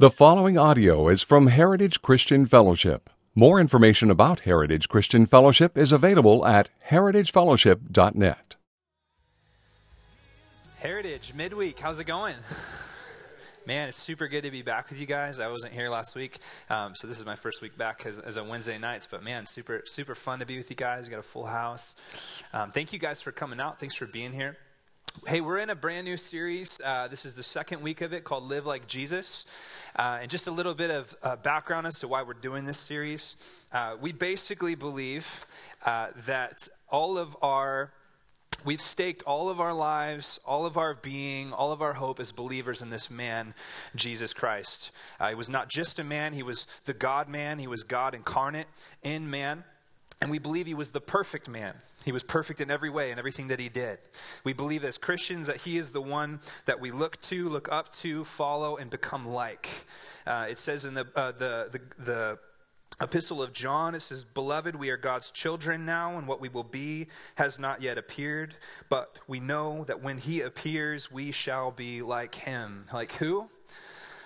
The following audio is from Heritage Christian Fellowship. More information about Heritage Christian Fellowship is available at heritagefellowship.net. Heritage Midweek, how's it going? Man, it's super good to be back with you guys. I wasn't here last week, so this is my first week back as a Wednesday nights. But man, super fun to be with you guys. We got a full house. Thank you guys for coming out. Thanks for being here. Hey, we're in a brand new series. This is the second week of it called Live Like Jesus. And just a little bit of background as to why we're doing this series. We basically believe that we've staked all of our lives, all of our being, all of our hope as believers in this man, Jesus Christ. He was not just a man. He was the God man. He was God incarnate in man. And we believe he was the perfect man. He was perfect in every way and everything that he did. We believe as Christians that he is the one that we look to, look up to, follow, and become like. It says in the Epistle of John, it says, "Beloved, we are God's children now, and what we will be has not yet appeared. But we know that when he appears, we shall be like him." Like who?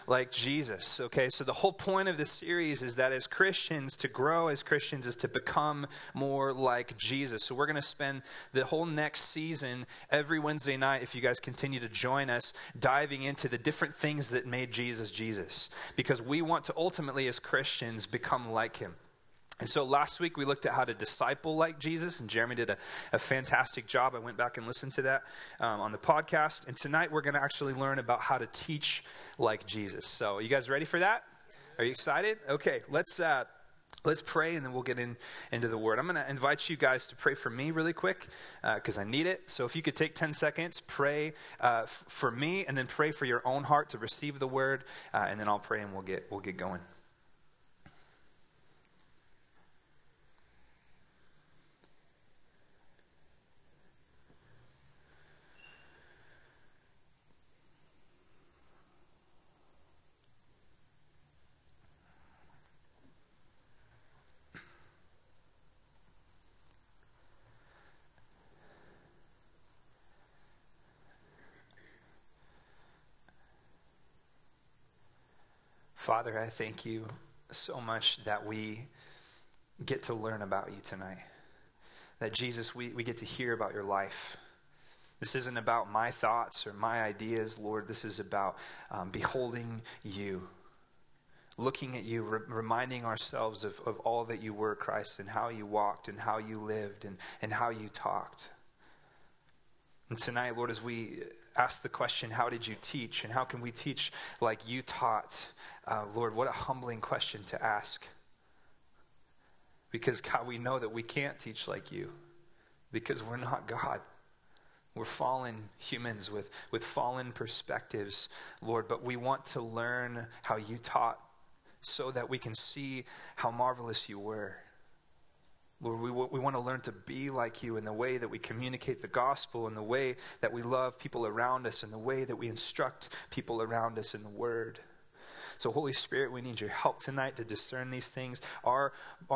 Like Jesus, okay? So the whole point of this series is that as Christians, to grow as Christians is to become more like Jesus. So we're going to spend the whole next season, every Wednesday night, if you guys continue to join us, diving into the different things that made Jesus, Jesus. Because we want to ultimately, as Christians, become like him. And so last week we looked at how to disciple like Jesus, and Jeremy did a fantastic job. I went back and listened to that on the podcast. And tonight we're going to actually learn about how to teach like Jesus. So are you guys ready for that? Are you excited? Okay, let's pray, and then we'll get into the Word. I'm going to invite you guys to pray for me really quick because I need it. So if you could take 10 seconds, pray for me, and then pray for your own heart to receive the Word, and then I'll pray and we'll get going. Father, I thank you so much that we get to learn about you tonight. That Jesus, we get to hear about your life. This isn't about my thoughts or my ideas, Lord. This is about beholding you, looking at you, reminding ourselves of all that you were, Christ, and how you walked and how you lived and how you talked. And tonight, Lord, as we ask the question, how did you teach? And how can we teach like you taught? Lord, what a humbling question to ask. Because God, we know that we can't teach like you. Because we're not God. We're fallen humans with fallen perspectives, Lord. But we want to learn how you taught so that we can see how marvelous you were. Lord, we want to learn to be like you in the way that we communicate the gospel, in the way that we love people around us, in the way that we instruct people around us in the word. So Holy Spirit, we need your help tonight to discern these things. Our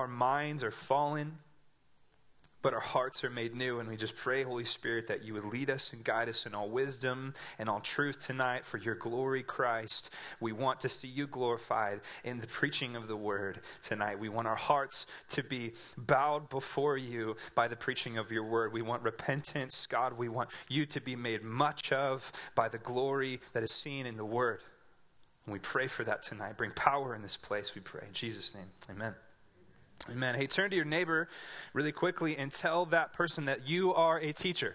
minds are fallen, but our hearts are made new. And we just pray, Holy Spirit, that you would lead us and guide us in all wisdom and all truth tonight for your glory, Christ. We want to see you glorified in the preaching of the word tonight. We want our hearts to be bowed before you by the preaching of your word. We want repentance, God. We want you to be made much of by the glory that is seen in the word. And we pray for that tonight. Bring power in this place, we pray. In Jesus' name, amen. Amen. Hey, turn to your neighbor really quickly and tell that person that you are a teacher.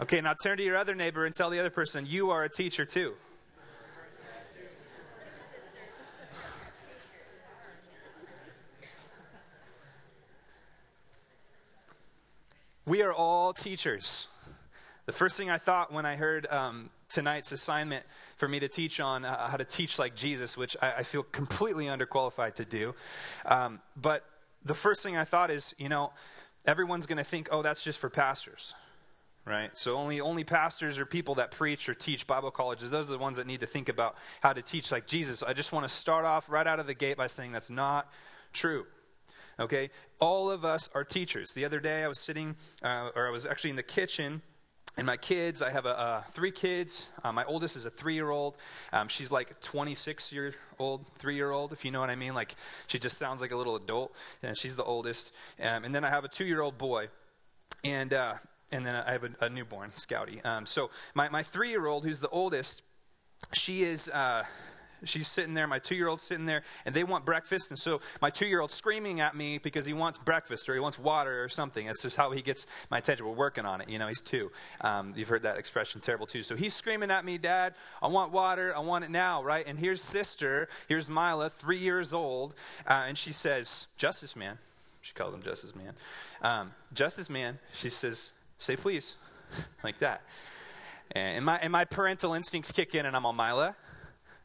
Okay, now turn to your other neighbor and tell the other person you are a teacher too. We are all teachers. The first thing I thought when I heard tonight's assignment for me to teach on how to teach like Jesus, which I feel completely underqualified to do. But the first thing I thought is, you know, everyone's going to think, oh, that's just for pastors, right? So only pastors or people that preach or teach Bible colleges, those are the ones that need to think about how to teach like Jesus. I just want to start off right out of the gate by saying that's not true. Okay? All of us are teachers. The other day I was sitting, or I was actually in the kitchen And my kids, I have three kids. My oldest is a 3-year-old. She's like 26-year-old, 3-year-old, if you know what I mean. Like, she just sounds like a little adult, and she's the oldest. And then I have a 2-year-old boy, and then I have a newborn, Scouty. So my 3-year-old, who's the oldest, she is... she's sitting there, my 2-year-old's sitting there, and they want breakfast. And so my 2-year-old's screaming at me because he wants breakfast or he wants water or something. That's just how he gets my attention. We're working on it. You know, he's 2. You've heard that expression, terrible 2. So he's screaming at me, Dad, I want water. I want it now, right? And here's sister. Here's Myla, 3 years old. And she says, Justice Man. She calls him Justice Man. Justice Man, she says, say please, like that. And my parental instincts kick in, and I'm on Myla.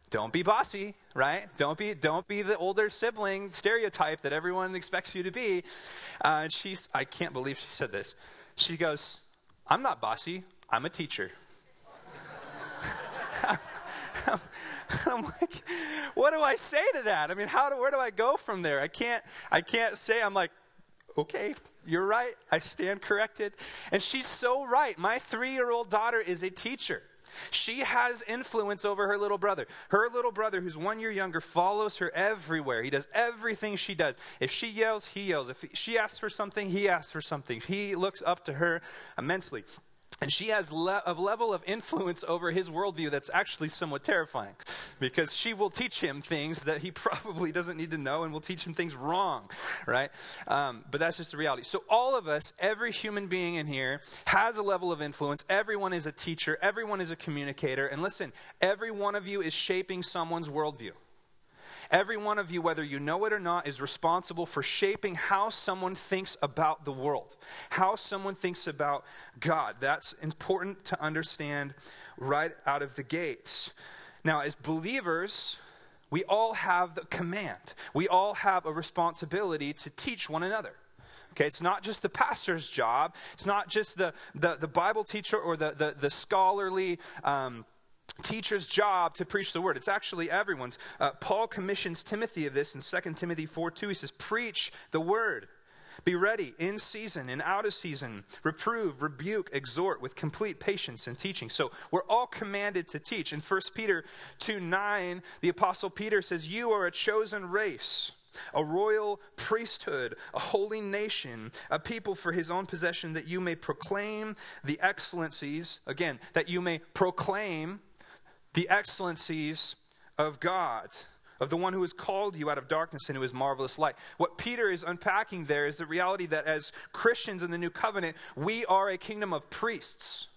Don't be bossy, right? Don't be the older sibling stereotype that everyone expects you to be. And I can't believe she said this. She goes, I'm not bossy. I'm a teacher. I'm like, what do I say to that? I mean, where do I go from there? I can't say, I'm like, okay, you're right. I stand corrected. And she's so right. My 3-year-old daughter is a teacher. She has influence over her little brother. Her little brother, who's 1 year younger, follows her everywhere. He does everything she does. If she yells, he yells. If she asks for something, he asks for something. He looks up to her immensely. And she has a level of influence over his worldview that's actually somewhat terrifying, because she will teach him things that he probably doesn't need to know, and will teach him things wrong, right? But that's just the reality. So all of us, every human being in here, has a level of influence. Everyone is a teacher. Everyone is a communicator. And listen, every one of you is shaping someone's worldview. Every one of you, whether you know it or not, is responsible for shaping how someone thinks about the world, how someone thinks about God. That's important to understand right out of the gate. Now, as believers, we all have the command. We all have a responsibility to teach one another. Okay, it's not just the pastor's job. It's not just the Bible teacher or the scholarly teacher's job to preach the word. It's actually everyone's. Paul commissions Timothy of this in 2 Timothy 4:2. He says, preach the word. Be ready in season and out of season. Reprove, rebuke, exhort with complete patience and teaching. So we're all commanded to teach. In 1 Peter 2:9, the apostle Peter says, you are a chosen race, a royal priesthood, a holy nation, a people for his own possession, that you may proclaim the excellencies, again, that you may proclaim the excellencies of God, of the one who has called you out of darkness into his marvelous light. What Peter is unpacking there is the reality that as Christians in the new covenant, we are a kingdom of priests.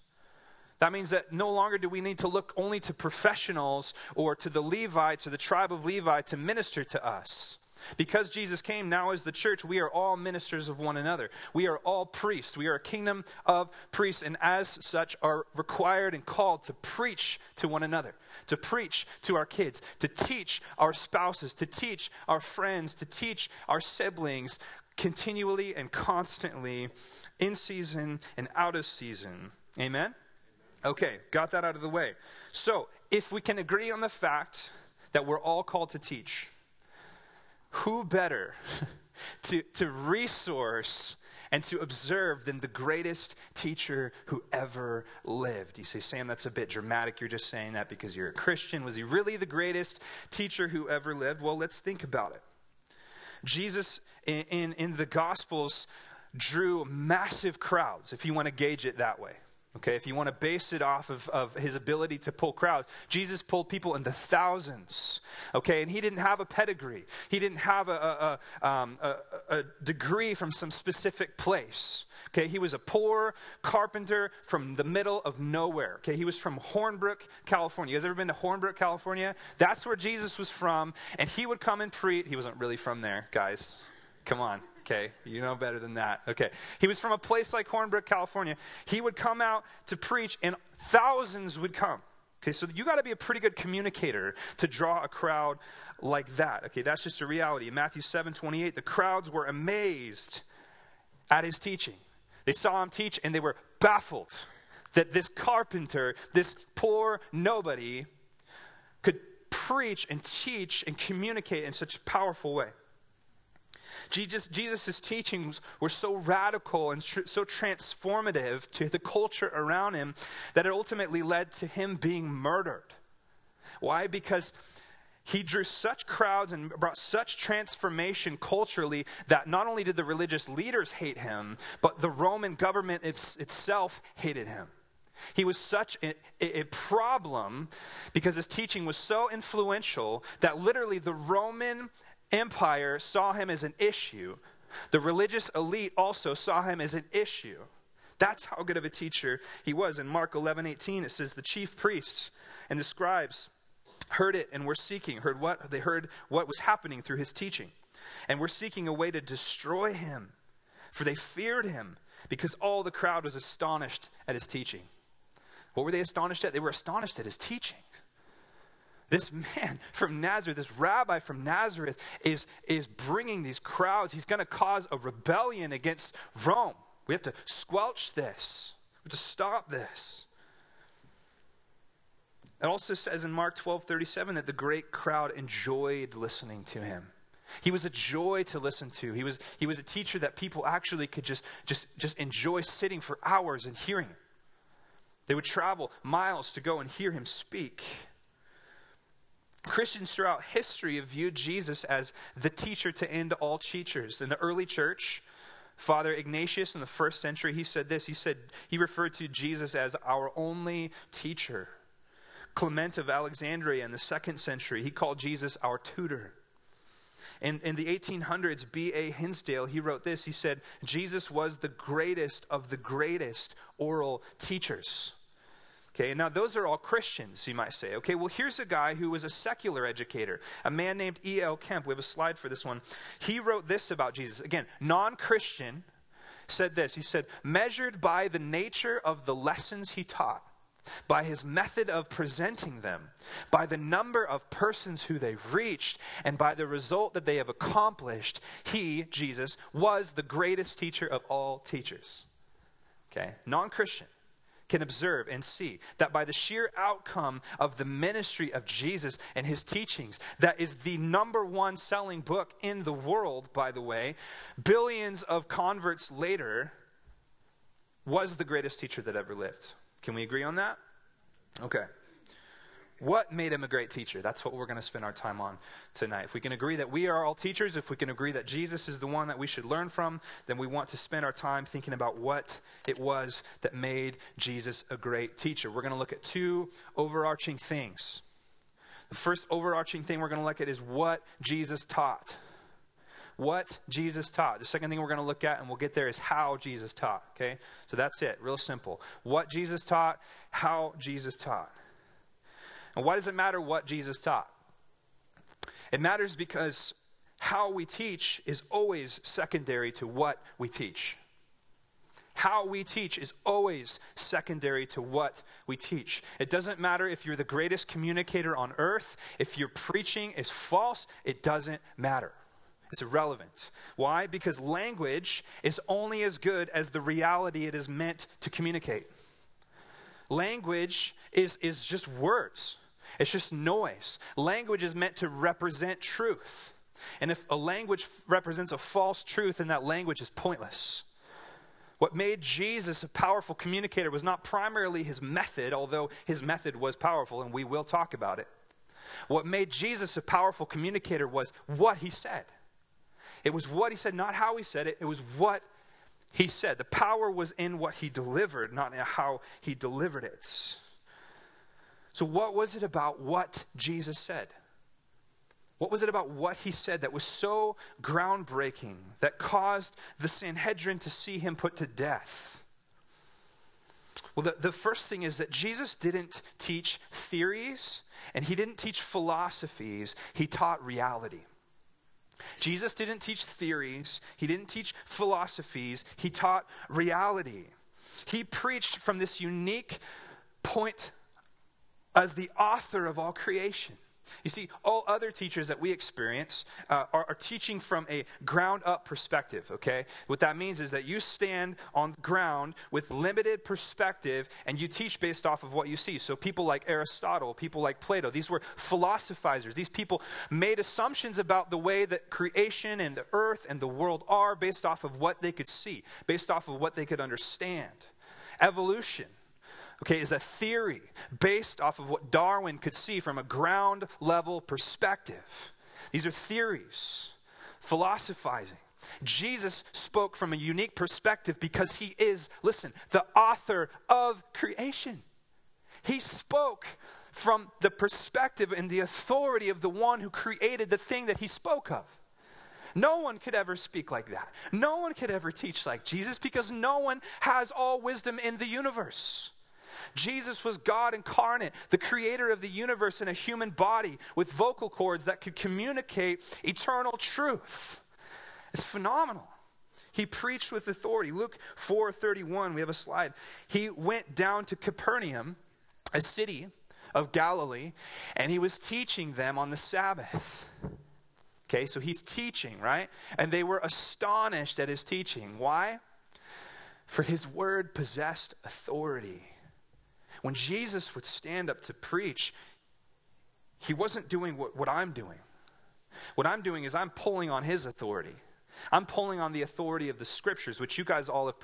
That means that no longer do we need to look only to professionals or to the Levites or the tribe of Levi to minister to us. Because Jesus came, now as the church, we are all ministers of one another. We are all priests. We are a kingdom of priests, and as such are required and called to preach to one another, to preach to our kids, to teach our spouses, to teach our friends, to teach our siblings continually and constantly, in season and out of season. Amen? Okay, got that out of the way. So, if we can agree on the fact that we're all called to teach, who better to resource and to observe than the greatest teacher who ever lived? You say, Sam, that's a bit dramatic. You're just saying that because you're a Christian. Was he really the greatest teacher who ever lived? Well, let's think about it. Jesus in the Gospels drew massive crowds, if you want to gauge it that way. Okay, if you want to base it off of his ability to pull crowds, Jesus pulled people in the thousands, okay? And he didn't have a pedigree. He didn't have a degree from some specific place, okay? He was a poor carpenter from the middle of nowhere, okay? He was from Hornbrook, California. You guys ever been to Hornbrook, California? That's where Jesus was from, and he would come and preach. He wasn't really from there, guys. Come on. Okay, you know better than that. Okay, he was from a place like Hornbrook, California. He would come out to preach, and thousands would come. Okay, so you got to be a pretty good communicator to draw a crowd like that. Okay, that's just a reality. In Matthew 7:28, the crowds were amazed at his teaching. They saw him teach, and they were baffled that this carpenter, this poor nobody, could preach and teach and communicate in such a powerful way. Jesus' teachings were so radical and so transformative to the culture around him that it ultimately led to him being murdered. Why? Because he drew such crowds and brought such transformation culturally that not only did the religious leaders hate him, but the Roman government itself hated him. He was such a problem because his teaching was so influential that literally the Roman Empire saw him as an issue. The religious elite also saw him as an issue. That's how good of a teacher he was. In Mark 11:18, it says, the chief priests and the scribes heard it and were seeking. Heard what? They heard what was happening through his teaching. And were seeking a way to destroy him, for they feared him, because all the crowd was astonished at his teaching. What were they astonished at? They were astonished at his teachings. This man from Nazareth, this rabbi from Nazareth is bringing these crowds. He's going to cause a rebellion against Rome. We have to squelch this. We have to stop this. It also says in Mark 12:37 that the great crowd enjoyed listening to him. He was a joy to listen to. He was a teacher that people actually could just enjoy sitting for hours and hearing. They would travel miles to go and hear him speak. Christians throughout history have viewed Jesus as the teacher to end all teachers. In the early church, Father Ignatius in the first century, he said this. He referred to Jesus as our only teacher. Clement of Alexandria in the second century, he called Jesus our tutor. In the 1800s, B.A. Hinsdale, he wrote this. He said, Jesus was the greatest of the greatest oral teachers. Okay, now those are all Christians, you might say. Okay, well, here's a guy who was a secular educator, a man named E.L. Kemp. We have a slide for this one. He wrote this about Jesus. Again, non-Christian said this. He said, measured by the nature of the lessons he taught, by his method of presenting them, by the number of persons who they reached, and by the result that they have accomplished, he, Jesus, was the greatest teacher of all teachers. Okay, non-Christian can observe and see that by the sheer outcome of the ministry of Jesus and his teachings, that is the number one selling book in the world, by the way, billions of converts later, was the greatest teacher that ever lived. Can we agree on that? Okay. What made him a great teacher? That's what we're going to spend our time on tonight. If we can agree that we are all teachers, if we can agree that Jesus is the one that we should learn from, then we want to spend our time thinking about what it was that made Jesus a great teacher. We're going to look at two overarching things. The first overarching thing we're going to look at is what Jesus taught. What Jesus taught. The second thing we're going to look at, and we'll get there, is how Jesus taught. Okay? So that's it. Real simple. What Jesus taught, how Jesus taught. And why does it matter what Jesus taught? It matters because how we teach is always secondary to what we teach. How we teach is always secondary to what we teach. It doesn't matter if you're the greatest communicator on earth. If your preaching is false, it doesn't matter. It's irrelevant. Why? Because language is only as good as the reality it is meant to communicate. Language is just words. It's just noise. Language is meant to represent truth. And if a language represents a false truth, then that language is pointless. What made Jesus a powerful communicator was not primarily his method, although his method was powerful, and we will talk about it. What made Jesus a powerful communicator was what he said. It was what he said, not how he said it. It was what he said. The power was in what he delivered, not in how he delivered it. So what was it about what Jesus said? What was it about what he said that was so groundbreaking that caused the Sanhedrin to see him put to death? Well, the first thing is that Jesus didn't teach theories and he didn't teach philosophies. He taught reality. Jesus didn't teach theories. He didn't teach philosophies. He taught reality. He preached from this unique point as the author of all creation. You see, all other teachers that we experience are teaching from a ground-up perspective, okay? What that means is that you stand on the ground with limited perspective, and you teach based off of what you see. So people like Aristotle, people like Plato, these were philosophizers. These people made assumptions about the way that creation and the earth and the world are based off of what they could see, based off of what they could understand. Evolution. Okay, is a theory based off of what Darwin could see from a ground level perspective. These are theories, philosophizing. Jesus spoke from a unique perspective because he is, listen, the author of creation. He spoke from the perspective and the authority of the one who created the thing that he spoke of. No one could ever speak like that. No one could ever teach like Jesus because no one has all wisdom in the universe. Jesus was God incarnate, the creator of the universe in a human body with vocal cords that could communicate eternal truth. It's phenomenal. He preached with authority. Luke 4:31, we have a slide. He went down to Capernaum, a city of Galilee, and he was teaching them on the Sabbath. Okay, so he's teaching, right? And they were astonished at his teaching. Why? For his word possessed authority. When Jesus would stand up to preach, he wasn't doing what I'm doing. What I'm doing is I'm pulling on his authority. I'm pulling on the authority of the scriptures, which you guys all have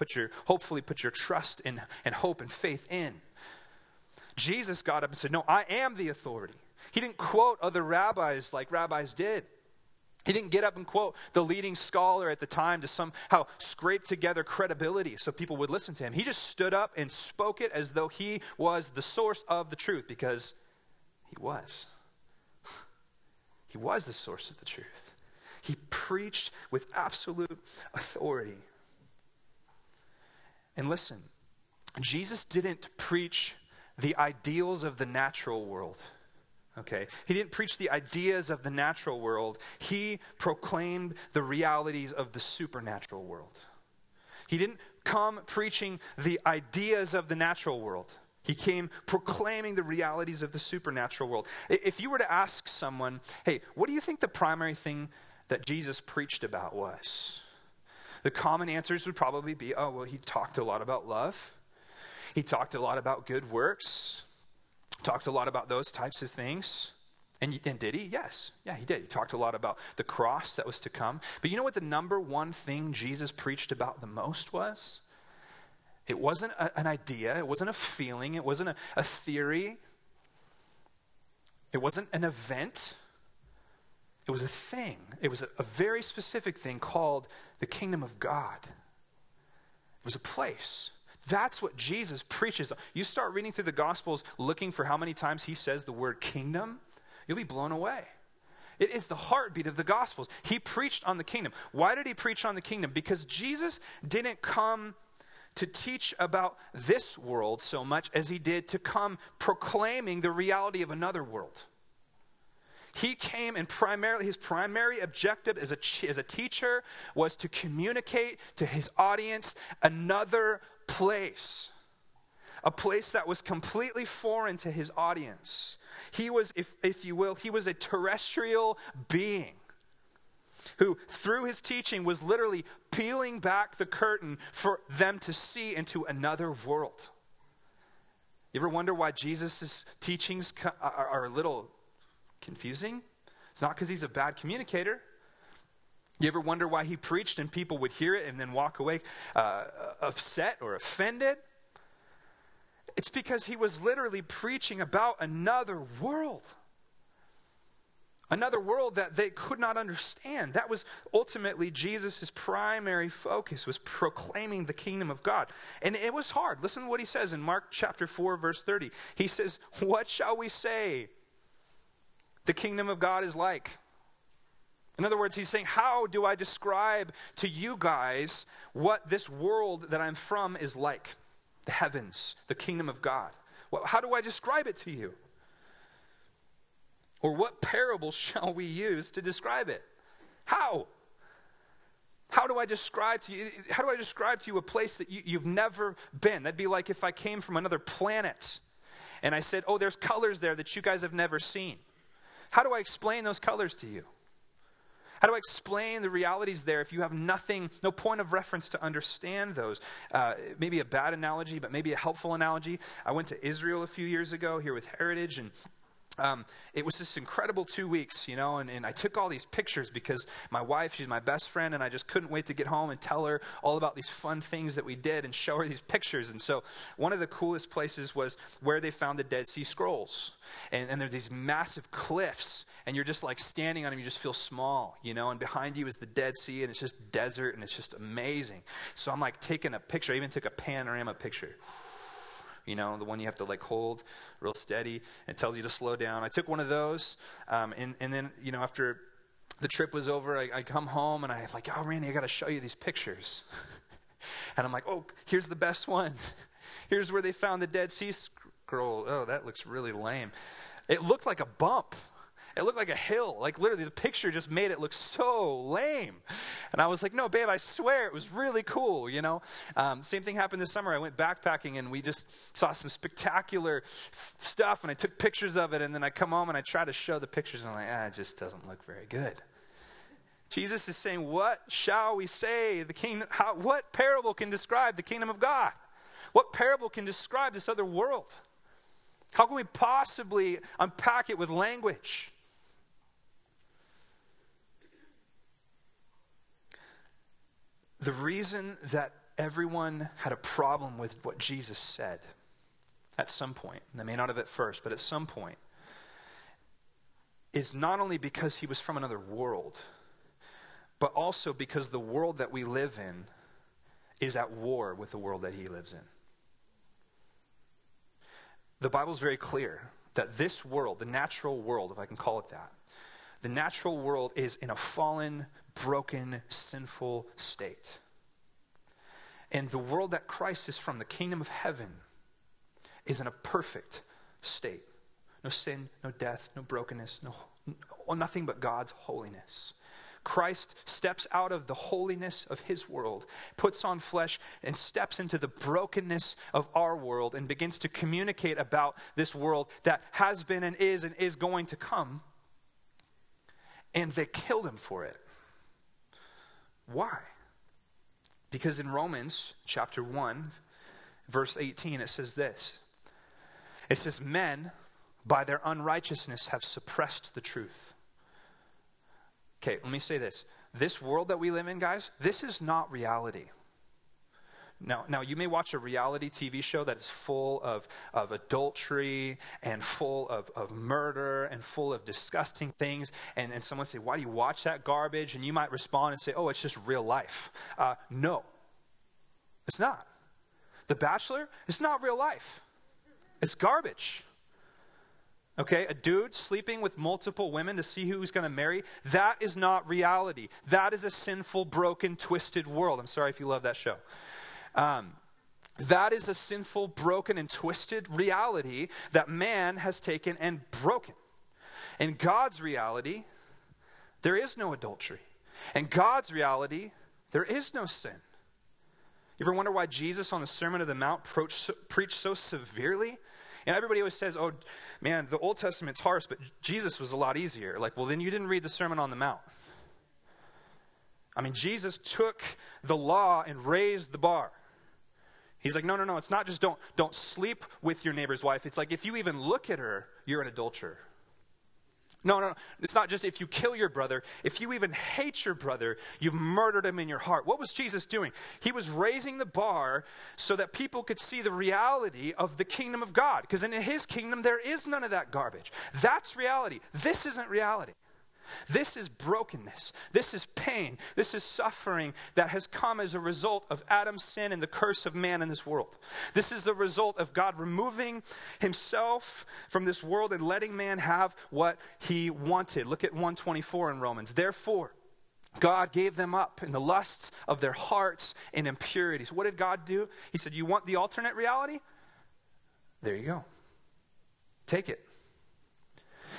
hopefully put your trust in and hope and faith in. Jesus got up and said, no, I am the authority. He didn't quote other rabbis like rabbis did. He didn't get up and quote the leading scholar at the time to somehow scrape together credibility so people would listen to him. He just stood up and spoke it as though he was the source of the truth, because he was. He was the source of the truth. He preached with absolute authority. And listen, Jesus didn't preach the ideals of the natural world. Okay, he didn't preach the ideas of the natural world. He proclaimed the realities of the supernatural world. He didn't come preaching the ideas of the natural world. He came proclaiming the realities of the supernatural world. If you were to ask someone, hey, what do you think the primary thing that Jesus preached about was? The common answers would probably be, oh, well, he talked a lot about love. He talked a lot about good works. Talked a lot about those types of things. And did he? Yes. Yeah, he did. He talked a lot about the cross that was to come. But you know what the number one thing Jesus preached about the most was? It wasn't an idea. It wasn't a feeling. It wasn't a theory. It wasn't an event. It was a thing. It was a very specific thing called the kingdom of God. It was a place. That's what Jesus preaches. You start reading through the Gospels looking for how many times he says the word kingdom, you'll be blown away. It is the heartbeat of the Gospels. He preached on the kingdom. Why did he preach on the kingdom? Because Jesus didn't come to teach about this world so much as he did to come proclaiming the reality of another world. He came and primarily, his primary objective as a teacher was to communicate to his audience another place. A place that was completely foreign to his audience. He was, if you will, he was a terrestrial being who through his teaching was literally peeling back the curtain for them to see into another world. You ever wonder why Jesus' teachings are a little confusing? It's not because he's a bad communicator. You ever wonder why he preached and people would hear it and then walk away upset or offended? It's because he was literally preaching about another world. Another world that they could not understand. That was ultimately Jesus' primary focus, was proclaiming the kingdom of God. And it was hard. Listen to what he says in Mark chapter 4, verse 30. He says, "What shall we say the kingdom of God is like?" In other words, he's saying, how do I describe to you guys what this world that I'm from is like? The heavens, the kingdom of God. How do I describe it to you? Or what parable shall we use to describe it? How? How do I describe to you a place that you've never been? That'd be like if I came from another planet and I said, oh, there's colors there that you guys have never seen. How do I explain those colors to you? How do I explain the realities there if you have nothing, no point of reference to understand those? Maybe a bad analogy, but maybe a helpful analogy. I went to Israel a few years ago here with Heritage, and it was this incredible 2 weeks, you know, and I took all these pictures because my wife, she's my best friend, and I just couldn't wait to get home and tell her all about these fun things that we did and show her these pictures. And so one of the coolest places was where they found the Dead Sea Scrolls. And there are these massive cliffs, and you're just like standing on them, you just feel small, you know, and behind you is the Dead Sea, and it's just desert, and it's just amazing. So I'm like taking a picture. I even took a panorama picture. You know, the one you have to like hold real steady. It tells you to slow down. I took one of those. And then, you know, after the trip was over, I come home and I'm like, oh, Randy, I got to show you these pictures. And I'm like, oh, here's the best one. Here's where they found the Dead Sea Scroll. Oh, that looks really lame. It looked like a bump. It looked like a hill. Like literally the picture just made it look so lame. And I was like, no, babe, I swear it was really cool, you know. Same thing happened this summer. I went backpacking and we just saw some spectacular stuff and I took pictures of it. And then I come home and I try to show the pictures and I'm like, it just doesn't look very good. Jesus is saying, what shall we say? The kingdom, what parable can describe the kingdom of God? What parable can describe this other world? How can we possibly unpack it with language? The reason that everyone had a problem with what Jesus said at some point, and they may not have at first, but at some point, is not only because he was from another world, but also because the world that we live in is at war with the world that he lives in. The Bible's very clear that this world, the natural world, if I can call it that, the natural world is in a fallen, broken, sinful state. And the world that Christ is from, the kingdom of heaven, is in a perfect state. No sin, no death, no brokenness, no nothing but God's holiness. Christ steps out of the holiness of his world, puts on flesh, and steps into the brokenness of our world and begins to communicate about this world that has been and is going to come. And they killed him for it. Why? Because in Romans chapter 1, verse 18, it says this. It says, men, by their unrighteousness, have suppressed the truth. Okay, let me say this. This world that we live in, guys, this is not reality. Now, you may watch a reality TV show that is full of adultery and full of murder and full of disgusting things. And someone say, why do you watch that garbage? And you might respond and say, oh, it's just real life. No, it's not. The Bachelor, it's not real life. It's garbage. Okay, a dude sleeping with multiple women to see who he's going to marry, that is not reality. That is a sinful, broken, twisted world. I'm sorry if you love that show. That is a sinful, broken, and twisted reality that man has taken and broken. In God's reality, there is no adultery. In God's reality, there is no sin. You ever wonder why Jesus on the Sermon on the Mount preached so severely? And everybody always says, oh, man, the Old Testament's harsh, but Jesus was a lot easier. Like, well, then you didn't read the Sermon on the Mount. I mean, Jesus took the law and raised the bar. He's like, no, it's not just don't sleep with your neighbor's wife. It's like if you even look at her, you're an adulterer. No, it's not just if you kill your brother. If you even hate your brother, you've murdered him in your heart. What was Jesus doing? He was raising the bar so that people could see the reality of the kingdom of God. Because in his kingdom, there is none of that garbage. That's reality. This isn't reality. This is brokenness. This is pain. This is suffering that has come as a result of Adam's sin and the curse of man in this world. This is the result of God removing himself from this world and letting man have what he wanted. Look at 1:24 in Romans. Therefore, God gave them up in the lusts of their hearts and impurities. What did God do? He said, you want the alternate reality? There you go. Take it.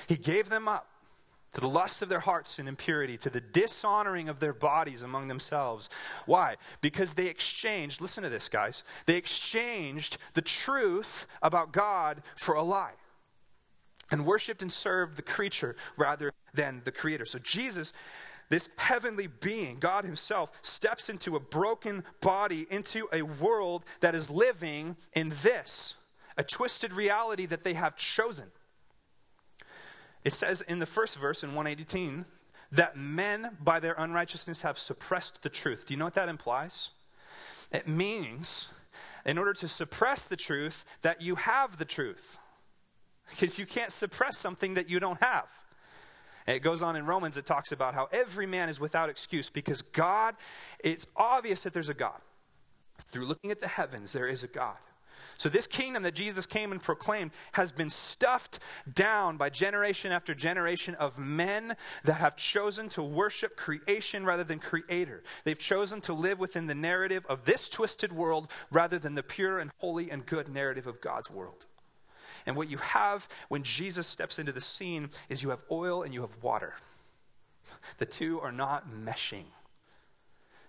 He gave them up to the lusts of their hearts and impurity, to the dishonoring of their bodies among themselves. Why? Because they exchanged, listen to this, guys. They exchanged the truth about God for a lie. and worshiped and served the creature rather than the creator. So Jesus, this heavenly being, God himself, steps into a broken body, into a world that is living in this, a twisted reality that they have chosen. It says in the first verse in 118 that men by their unrighteousness have suppressed the truth. Do you know what that implies? It means in order to suppress the truth that you have the truth, because you can't suppress something that you don't have. It goes on in Romans, it talks about how every man is without excuse because God, it's obvious that there's a God. Through looking at the heavens, there is a God. So this kingdom that Jesus came and proclaimed has been stuffed down by generation after generation of men that have chosen to worship creation rather than creator. They've chosen to live within the narrative of this twisted world rather than the pure and holy and good narrative of God's world. And what you have when Jesus steps into the scene is you have oil and you have water. The two are not meshing.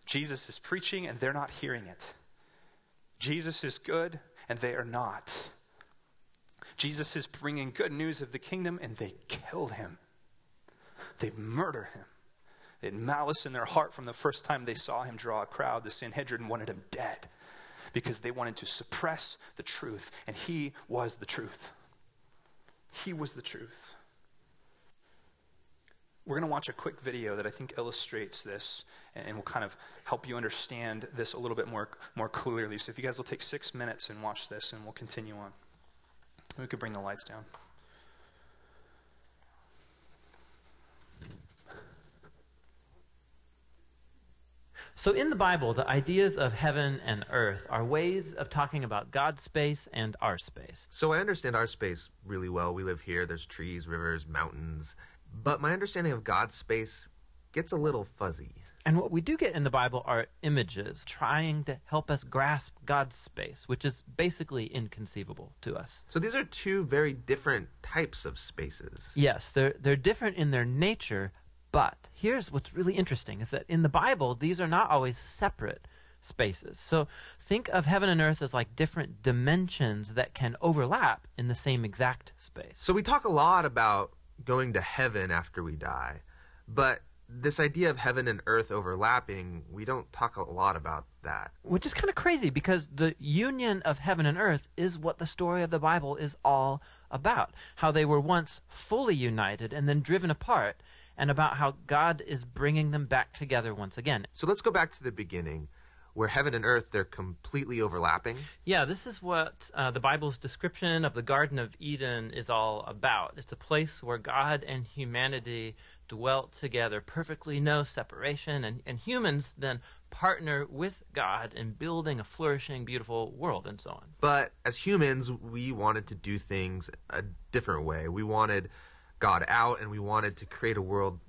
Jesus is preaching and they're not hearing it. Jesus is good and they are not. Jesus is bringing good news of the kingdom and they kill him. They murder him. They had malice in their heart from the first time they saw him draw a crowd. The Sanhedrin wanted him dead, because they wanted to suppress the truth, and he was the truth. He was the truth. We're going to watch a quick video that I think illustrates this and will kind of help you understand this a little bit more clearly. So if you guys will take 6 minutes and watch this, and we'll continue on. We could bring the lights down. So in the Bible, the ideas of heaven and earth are ways of talking about God's space and our space. So I understand our space really well. We live here. There's trees, rivers, mountains. But my understanding of God's space gets a little fuzzy. And what we do get in the Bible are images trying to help us grasp God's space, which is basically inconceivable to us. So these are two very different types of spaces. Yes, they're different in their nature. But here's what's really interesting is that in the Bible, these are not always separate spaces. So think of heaven and earth as like different dimensions that can overlap in the same exact space. So we talk a lot about going to heaven after we die, but this idea of heaven and earth overlapping, we don't talk a lot about that. Which is kind of crazy because the union of heaven and earth is what the story of the Bible is all about. How they were once fully united and then driven apart, and about how God is bringing them back together once again. So let's go back to the beginning, where heaven and earth, they're completely overlapping. Yeah, this is what the Bible's description of the Garden of Eden is all about. It's a place where God and humanity dwelt together perfectly, no separation, and humans then partner with God in building a flourishing, beautiful world and so on. But as humans, we wanted to do things a different way. We wanted God out, and we wanted to create a world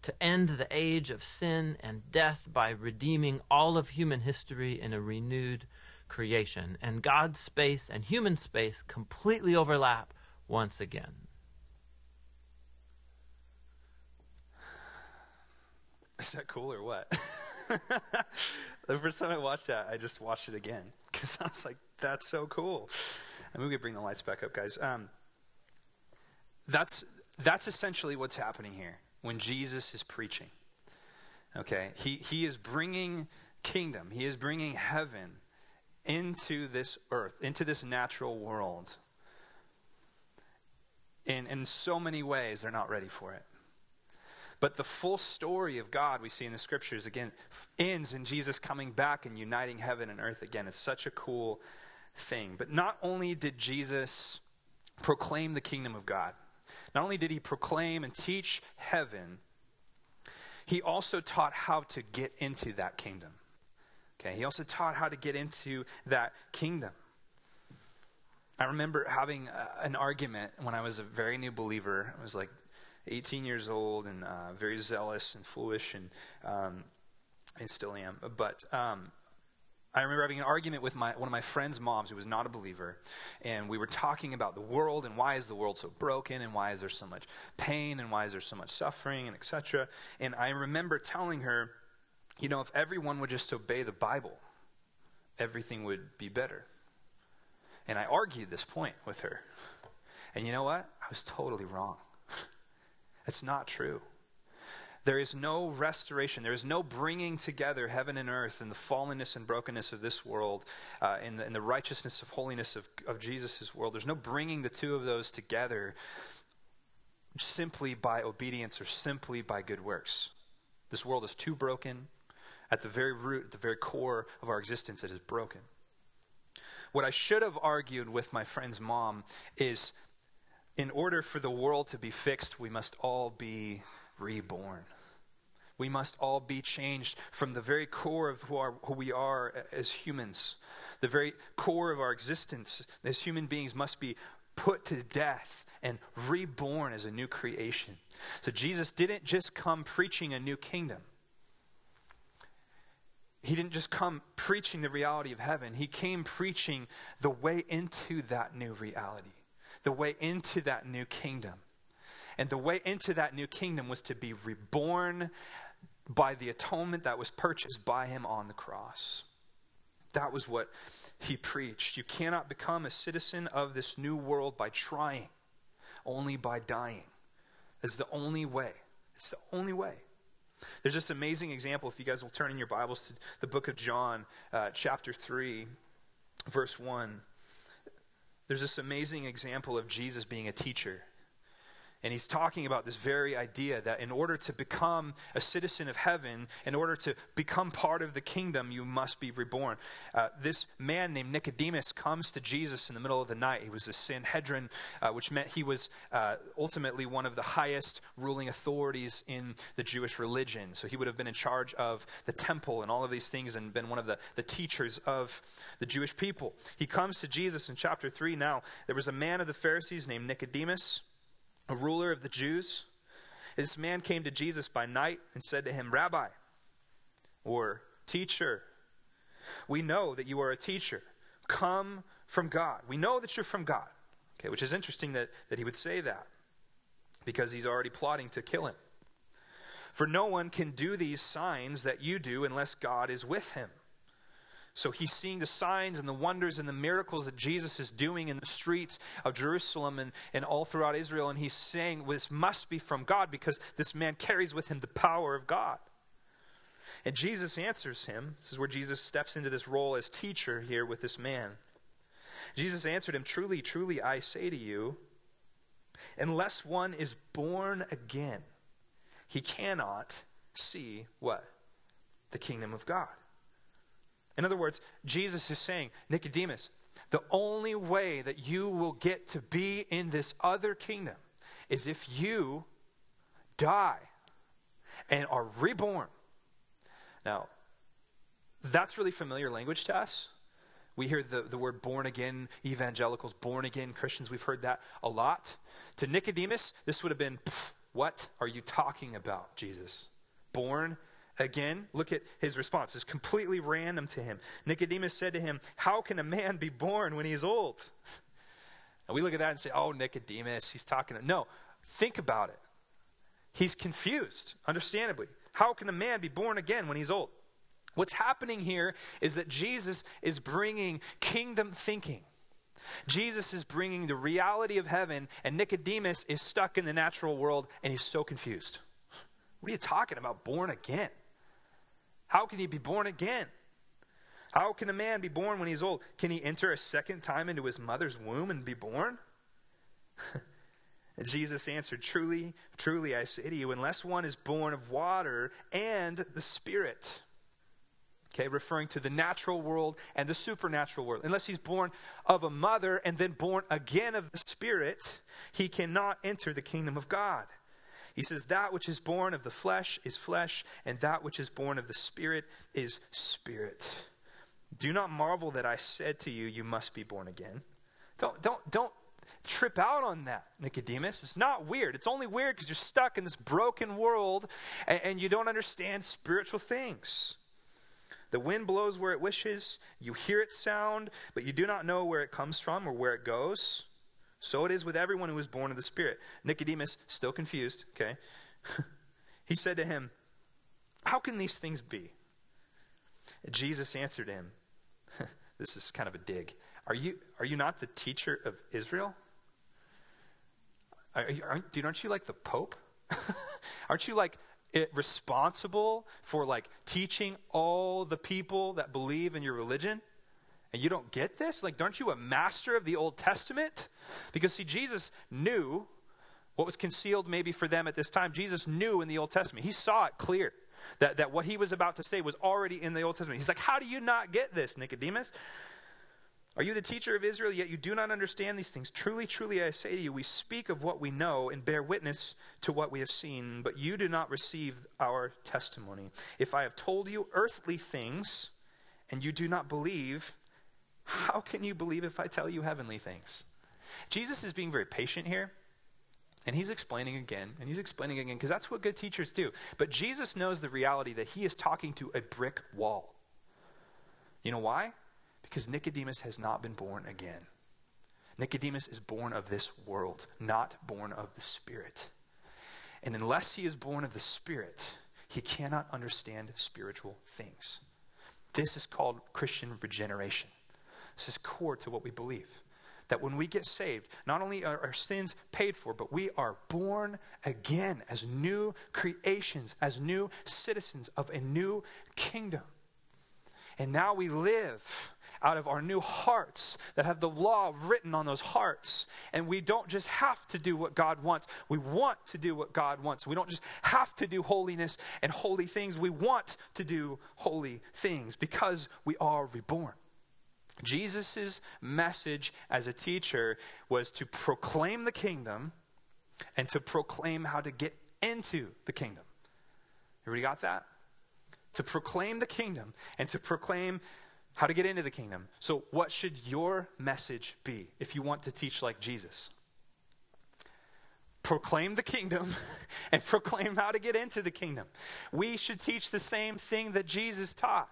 to end the age of sin and death by redeeming all of human history in a renewed creation. And God's space and human space completely overlap once again. Is that cool or what? The first time I watched that, I just watched it again because I was like, that's so cool. And we could bring the lights back up, guys. That's essentially what's happening here. When Jesus is preaching, okay, he is bringing kingdom, he is bringing heaven into this earth, into this natural world. In so many ways, they're not ready for it. But the full story of God we see in the scriptures, again, ends in Jesus coming back and uniting heaven and earth again. It's such a cool thing. But not only did Jesus proclaim the kingdom of God, not only did he proclaim and teach heaven, he also taught how to get into that kingdom. Okay, he also taught how to get into that kingdom. I remember having an argument when I was a very new believer. I was like 18 years old and very zealous and foolish and still am. But I remember having an argument with one of my friend's moms who was not a believer, and we were talking about the world and why is the world so broken and why is there so much pain and why is there so much suffering and etc. And I remember telling her, you know, if everyone would just obey the Bible, everything would be better. And I argued this point with her. And you know what? I was totally wrong. It's not true. There is no restoration. There is no bringing together heaven and earth and the fallenness and brokenness of this world and the righteousness of holiness of Jesus' world. There's no bringing the two of those together simply by obedience or simply by good works. This world is too broken. At the very root, at the very core of our existence, it is broken. What I should have argued with my friend's mom is, in order for the world to be fixed, we must all be reborn. We must all be changed from the very core of who we are as humans. The very core of our existence as human beings must be put to death and reborn as a new creation. So Jesus didn't just come preaching a new kingdom. He didn't just come preaching the reality of heaven. He came preaching the way into that new reality, the way into that new kingdom. And the way into that new kingdom was to be reborn by the atonement that was purchased by him on the cross. That was what he preached. You cannot become a citizen of this new world by trying, only by dying. It's the only way. It's the only way. There's this amazing example, if you guys will turn in your Bibles to the book of John, chapter 3, verse 1. There's this amazing example of Jesus being a teacher. And he's talking about this very idea that in order to become a citizen of heaven, in order to become part of the kingdom, you must be reborn. This man named Nicodemus comes to Jesus in the middle of the night. He was a Sanhedrin, which meant he was ultimately one of the highest ruling authorities in the Jewish religion. So he would have been in charge of the temple and all of these things and been one of the teachers of the Jewish people. He comes to Jesus in chapter 3 now. There was a man of the Pharisees named Nicodemus, a ruler of the Jews. This man came to Jesus by night and said to him, "Rabbi," or teacher, "we know that you are a teacher, come from God." We know that you're from God. Okay, which is interesting that he would say that, because he's already plotting to kill him. "For no one can do these signs that you do unless God is with him." So he's seeing the signs and the wonders and the miracles that Jesus is doing in the streets of Jerusalem and all throughout Israel. And he's saying, well, this must be from God, because this man carries with him the power of God. And Jesus answers him. This is where Jesus steps into this role as teacher here with this man. Jesus answered him, "Truly, truly, I say to you, unless one is born again, he cannot see" what? "The kingdom of God." In other words, Jesus is saying, Nicodemus, the only way that you will get to be in this other kingdom is if you die and are reborn. Now, that's really familiar language to us. We hear the word born again, evangelicals, born again Christians. We've heard that a lot. To Nicodemus, this would have been, "What are you talking about, Jesus? Born again?" Again, look at his response. It's completely random to him. Nicodemus said to him, "How can a man be born when he is old?" And we look at that and say, "Oh, Nicodemus, he's talking." No, think about it. He's confused, understandably. How can a man be born again when he's old? What's happening here is that Jesus is bringing kingdom thinking. Jesus is bringing the reality of heaven, and Nicodemus is stuck in the natural world, and he's so confused. What are you talking about, born again? How can he be born again? How can a man be born when he's old? Can he enter a second time into his mother's womb and be born? And Jesus answered, "Truly, truly, I say to you, unless one is born of water and the Spirit," okay, referring to the natural world and the supernatural world, "unless he's born of a mother and then born again of the Spirit, he cannot enter the kingdom of God." He says, "That which is born of the flesh is flesh, and that which is born of the Spirit is spirit. Do not marvel that I said to you, you must be born again." Don't trip out on that, Nicodemus. It's not weird. It's only weird because you're stuck in this broken world and you don't understand spiritual things. "The wind blows where it wishes. You hear its sound, but you do not know where it comes from or where it goes. So it is with everyone who is born of the Spirit." Nicodemus, still confused, okay? He said to him, "How can these things be?" And Jesus answered him, this is kind of a dig. Are you not the teacher of Israel? Aren't you like the Pope? Aren't you like responsible for like teaching all the people that believe in your religion? And you don't get this? Like, aren't you a master of the Old Testament? Because, see, Jesus knew what was concealed maybe for them at this time. Jesus knew in the Old Testament. He saw it clear that what he was about to say was already in the Old Testament. He's like, "How do you not get this, Nicodemus? Are you the teacher of Israel, yet you do not understand these things? Truly, truly, I say to you, we speak of what we know and bear witness to what we have seen, but you do not receive our testimony. If I have told you earthly things and you do not believe, how can you believe if I tell you heavenly things? Jesus is being very patient here, and he's explaining again, and he's explaining again, because that's what good teachers do. But Jesus knows the reality that he is talking to a brick wall. You know why? Because Nicodemus has not been born again. Nicodemus is born of this world, not born of the Spirit. And unless he is born of the Spirit, he cannot understand spiritual things. This is called Christian regeneration. This is core to what we believe. That when we get saved, not only are our sins paid for, but we are born again as new creations, as new citizens of a new kingdom. And now we live out of our new hearts that have the law written on those hearts. And we don't just have to do what God wants. We want to do what God wants. We don't just have to do holiness and holy things. We want to do holy things because we are reborn. Jesus' message as a teacher was to proclaim the kingdom and to proclaim how to get into the kingdom. Everybody got that? To proclaim the kingdom and to proclaim how to get into the kingdom. So what should your message be if you want to teach like Jesus? Proclaim the kingdom and proclaim how to get into the kingdom. We should teach the same thing that Jesus taught.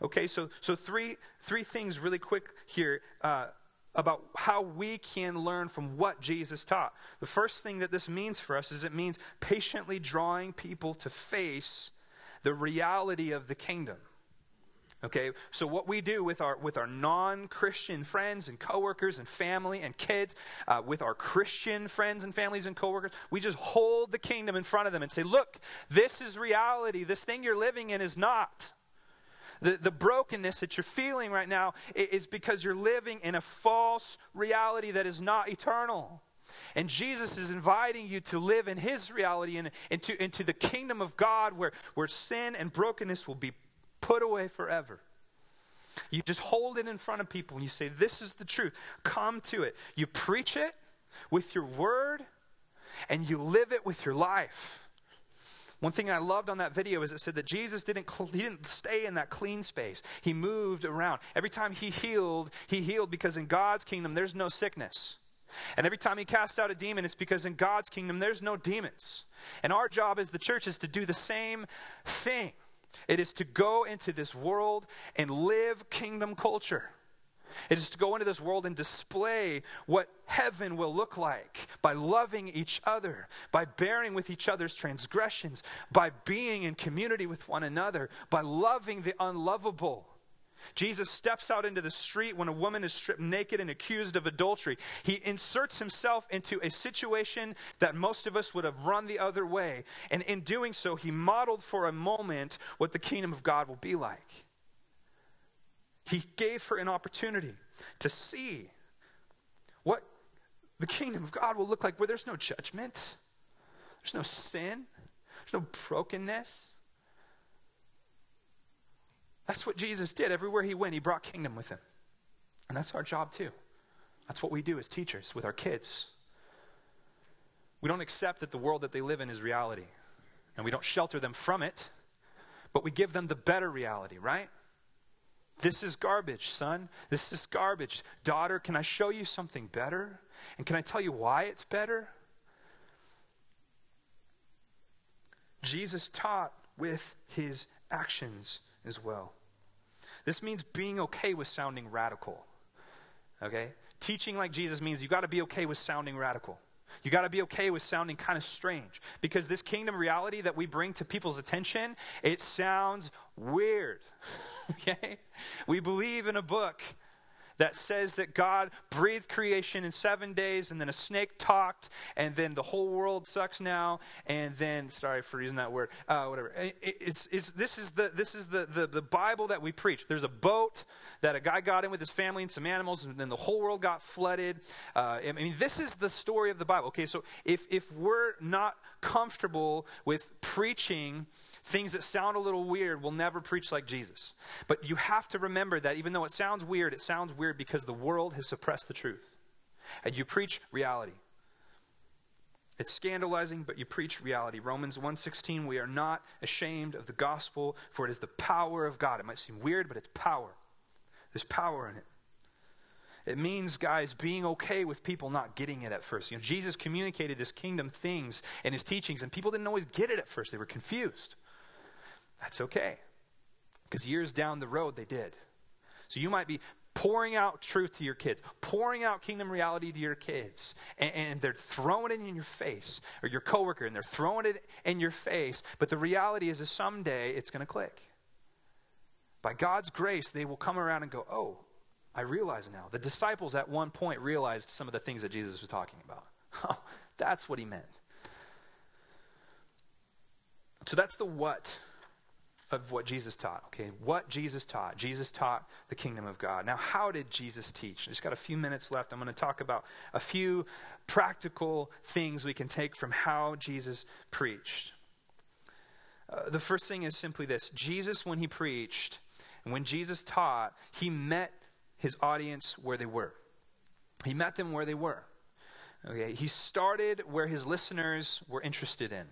Okay, so three things really quick here about how we can learn from what Jesus taught. The first thing that this means for us is it means patiently drawing people to face the reality of the kingdom. Okay, so what we do with our non-Christian friends and coworkers and family and kids, with our Christian friends and families and coworkers, we just hold the kingdom in front of them and say, look, this is reality. This thing you're living in is not. The brokenness that you're feeling right now is because you're living in a false reality that is not eternal. And Jesus is inviting you to live in his reality and into the kingdom of God where sin and brokenness will be put away forever. You just hold it in front of people and you say, this is the truth. Come to it. You preach it with your word and you live it with your life. One thing I loved on that video is it said that Jesus didn't stay in that clean space. He moved around. Every time he healed because in God's kingdom there's no sickness. And every time he cast out a demon, it's because in God's kingdom, there's no demons. And our job as the church is to do the same thing. It is to go into this world and live kingdom culture. It is to go into this world and display what heaven will look like by loving each other, by bearing with each other's transgressions, by being in community with one another, by loving the unlovable. Jesus steps out into the street when a woman is stripped naked and accused of adultery. He inserts himself into a situation that most of us would have run the other way. And in doing so, he modeled for a moment what the kingdom of God will be like. He gave her an opportunity to see what the kingdom of God will look like, where there's no judgment, there's no sin, there's no brokenness. That's what Jesus did. Everywhere he went, he brought kingdom with him. And that's our job too. That's what we do as teachers with our kids. We don't accept that the world that they live in is reality. And we don't shelter them from it. But we give them the better reality, right? This is garbage, son. This is garbage. Daughter, can I show you something better? And can I tell you why it's better? Jesus taught with his actions as well. This means being okay with sounding radical, okay? Teaching like Jesus means you got to be okay with sounding radical. You got to be okay with sounding kind of strange because this kingdom reality that we bring to people's attention, it sounds weird, okay? We believe in a book that says that God breathed creation in 7 days and then a snake talked and then the whole world sucks now and then, sorry for using that word, whatever. This is the Bible that we preach. There's a boat that a guy got in with his family and some animals and then the whole world got flooded. I mean, this is the story of the Bible. Okay, so if we're not comfortable with preaching things that sound a little weird will never preach like Jesus. But you have to remember that even though it sounds weird because the world has suppressed the truth. And you preach reality. It's scandalizing, but you preach reality. Romans 1:16, we are not ashamed of the gospel, for it is the power of God. It might seem weird, but it's power. There's power in it. It means, guys, being okay with people not getting it at first. You know, Jesus communicated this kingdom things in his teachings, and people didn't always get it at first. They were confused. That's okay, because years down the road, they did. So you might be pouring out truth to your kids, pouring out kingdom reality to your kids, and they're throwing it in your face, or your coworker, and they're throwing it in your face, but the reality is that someday it's going to click. By God's grace, they will come around and go, oh, I realize now. The disciples at one point realized some of the things that Jesus was talking about. Oh, that's what he meant. So that's the what of what Jesus taught, okay? What Jesus taught. Jesus taught the kingdom of God. Now, how did Jesus teach? I just got a few minutes left. I'm going to talk about a few practical things we can take from how Jesus preached. The first thing is simply this. Jesus, when he preached and when Jesus taught, he met his audience where they were. He met them where they were. Okay, he started where his listeners were interested in.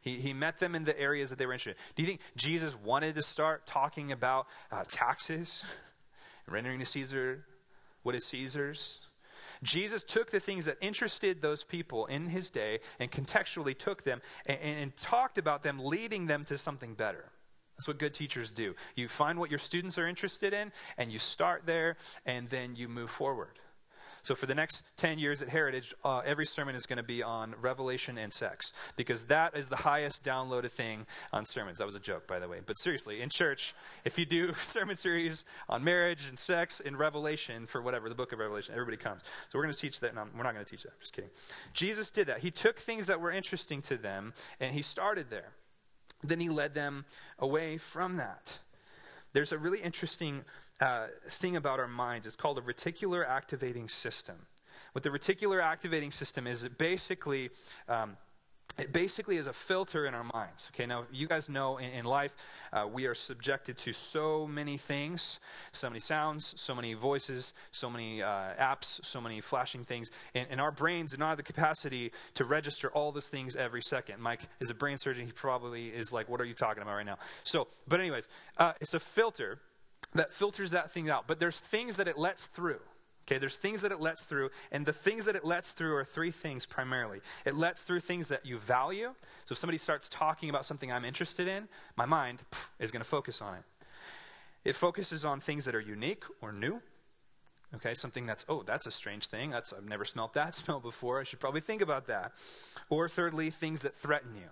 He met them in the areas that they were interested in. Do you think Jesus wanted to start talking about taxes, rendering to Caesar what is Caesar's? Jesus took the things that interested those people in his day and contextually took them and talked about them, leading them to something better. That's what good teachers do. You find what your students are interested in, and you start there, and then you move forward. So for the next 10 years at Heritage, every sermon is going to be on Revelation and sex, because that is the highest downloaded thing on sermons. That was a joke, by the way. But seriously, in church, if you do sermon series on marriage and sex and Revelation for whatever, the book of Revelation, everybody comes. So we're going to teach that. No, we're not going to teach that. I'm just kidding. Jesus did that. He took things that were interesting to them, and he started there. Then he led them away from that. There's a really interesting thing about our minds. It's called a reticular activating system. What the reticular activating system is, it basically is a filter in our minds. Okay, now you guys know in life we are subjected to so many things, so many sounds, so many voices, so many apps, so many flashing things, and our brains do not have the capacity to register all those things every second. Mike is a brain surgeon. He probably is like, what are you talking about right now? So, but anyways, it's a filter that filters that thing out, but there's things that it lets through. Okay, there's things that it lets through, and the things that it lets through are three things primarily. It lets through things that you value. So if somebody starts talking about something I'm interested in, my mind is going to focus on it. It focuses on things that are unique or new. Okay, something that's, oh, that's a strange thing. That's, I've never smelled that smell before. I should probably think about that. Or thirdly, things that threaten you.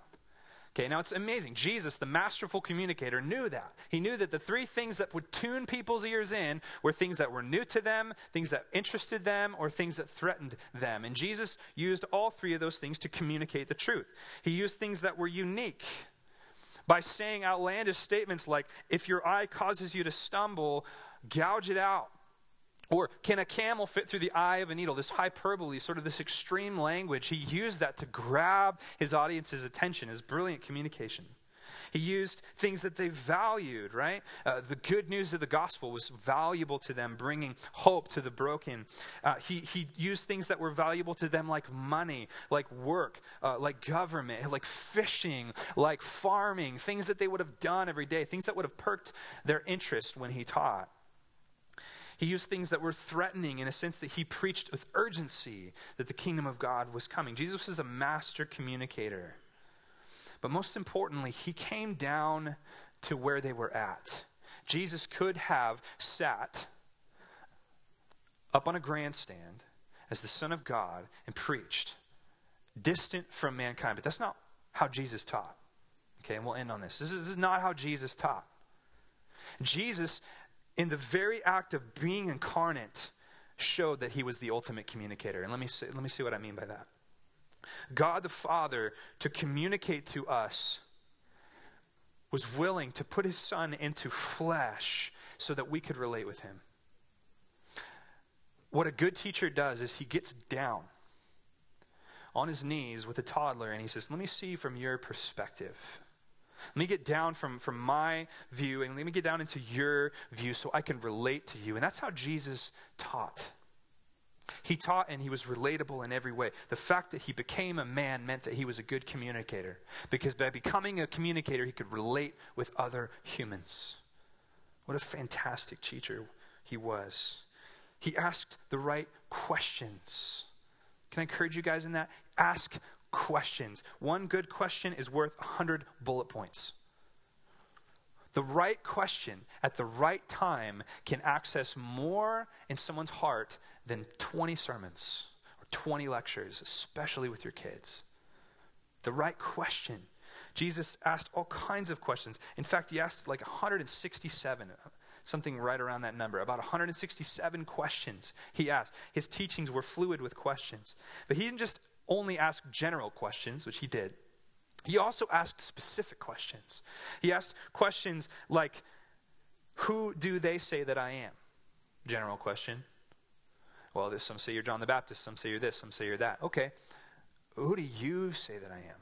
Okay, now it's amazing. Jesus, the masterful communicator, knew that. He knew that the three things that would tune people's ears in were things that were new to them, things that interested them, or things that threatened them. And Jesus used all three of those things to communicate the truth. He used things that were unique by saying outlandish statements like, if your eye causes you to stumble, gouge it out. Or, can a camel fit through the eye of a needle? This hyperbole, sort of this extreme language. He used that to grab his audience's attention, his brilliant communication. He used things that they valued, right? The good news of the gospel was valuable to them, bringing hope to the broken. He used things that were valuable to them like money, like work, like government, like fishing, like farming, things that they would have done every day, things that would have perked their interest when he taught. He used things that were threatening in a sense that he preached with urgency that the kingdom of God was coming. Jesus is a master communicator. But most importantly, he came down to where they were at. Jesus could have sat up on a grandstand as the Son of God and preached, distant from mankind. But that's not how Jesus taught. Okay, and we'll end on this. This is not how Jesus taught. Jesus, in the very act of being incarnate, showed that he was the ultimate communicator. And let me see what I mean by that. God the Father, to communicate to us, was willing to put his Son into flesh so that we could relate with him. What a good teacher does is he gets down on his knees with a toddler, and he says, let me see from your perspective. Let me get down from my view, and let me get down into your view so I can relate to you. And that's how Jesus taught. He taught and he was relatable in every way. The fact that he became a man meant that he was a good communicator, because by becoming a communicator, he could relate with other humans. What a fantastic teacher he was. He asked the right questions. Can I encourage you guys in that? Ask questions. One good question is worth 100 bullet points. The right question at the right time can access more in someone's heart than 20 sermons or 20 lectures, especially with your kids. The right question. Jesus asked all kinds of questions. In fact, he asked like 167, something right around that number, about 167 questions he asked. His teachings were fluid with questions. But he didn't just only ask general questions, which he did. He also asked specific questions. He asked questions like, who do they say that I am? General question. Well, this, some say you're John the Baptist, some say you're this, some say you're that. Okay, who do you say that I am?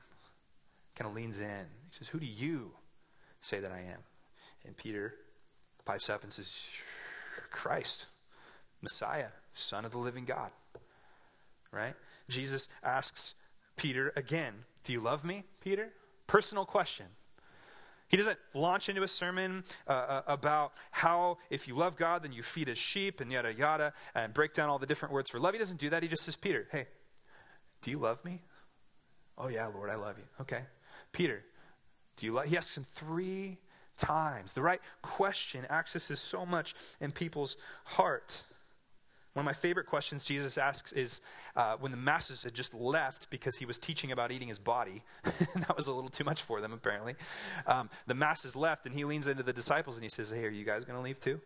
Kind of leans in. He says, who do you say that I am? And Peter pipes up and says, Christ, Messiah, Son of the living God. Right? Jesus asks Peter again, do you love me, Peter? Personal question. He doesn't launch into a sermon about how if you love God, then you feed his sheep and yada, yada, and break down all the different words for love. He doesn't do that. He just says, Peter, hey, do you love me? Oh, yeah, Lord, I love you. Okay. Peter, do you love? He asks him three times. The right question accesses so much in people's heart. One of my favorite questions Jesus asks is when the masses had just left because he was teaching about eating his body. That was a little too much for them, apparently. The masses left, and he leans into the disciples, and he says, hey, are you guys going to leave too?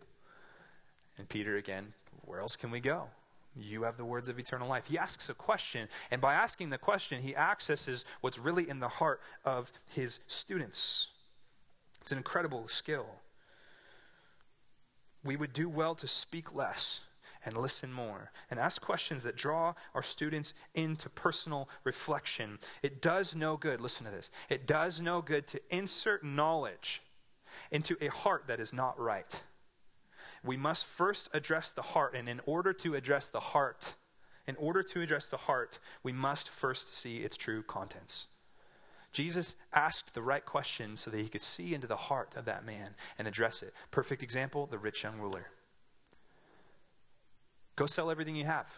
And Peter again, where else can we go? You have the words of eternal life. He asks a question, and by asking the question, he accesses what's really in the heart of his students. It's an incredible skill. We would do well to speak less and listen more, and ask questions that draw our students into personal reflection. It does no good, listen to this, it does no good to insert knowledge into a heart that is not right. We must first address the heart, and in order to address the heart, we must first see its true contents. Jesus asked the right question so that he could see into the heart of that man and address it. Perfect example, the rich young ruler. Go sell everything you have.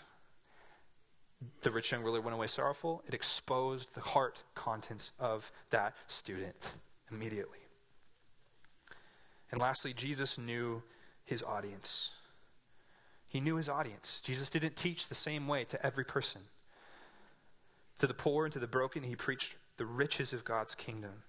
The rich young ruler went away sorrowful. It exposed the heart contents of that student immediately. And lastly, Jesus knew his audience. He knew his audience. Jesus didn't teach the same way to every person. To the poor and to the broken, he preached the riches of God's kingdom.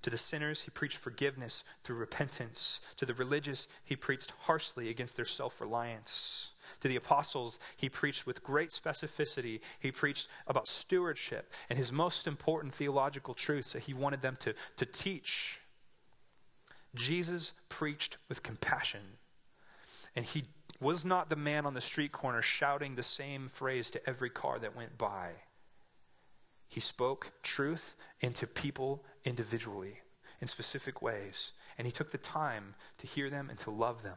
To the sinners, he preached forgiveness through repentance. To the religious, he preached harshly against their self-reliance. To the apostles, he preached with great specificity. He preached about stewardship and his most important theological truths that he wanted them to teach. Jesus preached with compassion. And he was not the man on the street corner shouting the same phrase to every car that went by. He spoke truth into people individually in specific ways. And he took the time to hear them and to love them,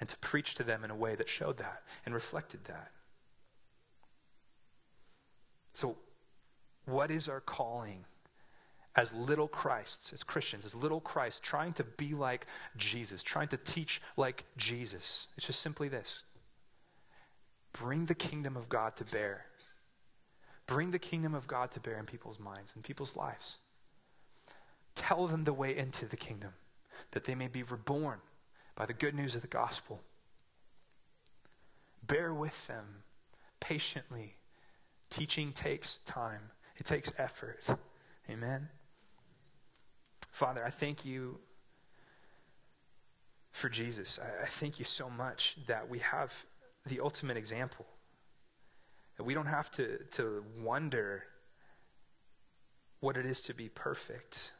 and to preach to them in a way that showed that and reflected that. So what is our calling as little Christs, as Christians, as little Christ, trying to be like Jesus, trying to teach like Jesus? It's just simply this. Bring the kingdom of God to bear. Bring the kingdom of God to bear in people's minds and people's lives. Tell them the way into the kingdom, that they may be reborn by the good news of the gospel. Bear with them patiently. Teaching takes time. It takes effort. Amen. Father, I thank you for Jesus. I thank you so much that we have the ultimate example. That we don't have to wonder what it is to be perfect,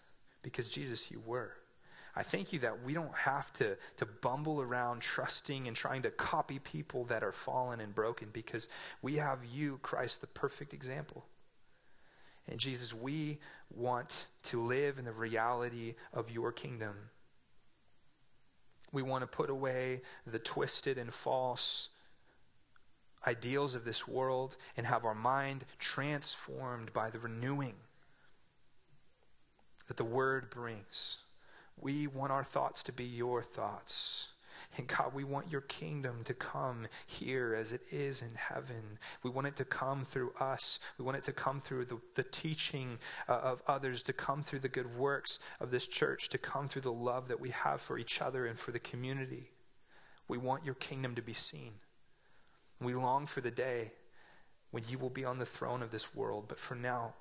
because Jesus, you were. I thank you that we don't have to bumble around trusting and trying to copy people that are fallen and broken, because we have you, Christ, the perfect example. And Jesus, we want to live in the reality of your kingdom. We want to put away the twisted and false ideals of this world and have our mind transformed by the renewing that the word brings. We want our thoughts to be your thoughts. And God, we want your kingdom to come here as it is in heaven. We want it to come through us. We want it to come through the teaching of others, to come through the good works of this church, to come through the love that we have for each other and for the community. We want your kingdom to be seen. We long for the day when you will be on the throne of this world. But for now,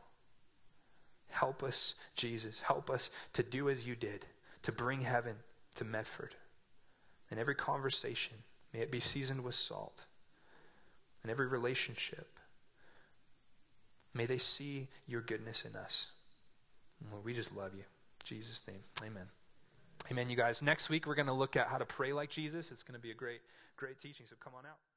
help us, Jesus. Help us to do as you did, to bring heaven to Medford. In every conversation, may it be seasoned with salt. In every relationship, may they see your goodness in us. Lord, we just love you. In Jesus' name, amen. Amen, you guys. Next week, we're going to look at how to pray like Jesus. It's going to be a great teaching, so come on out.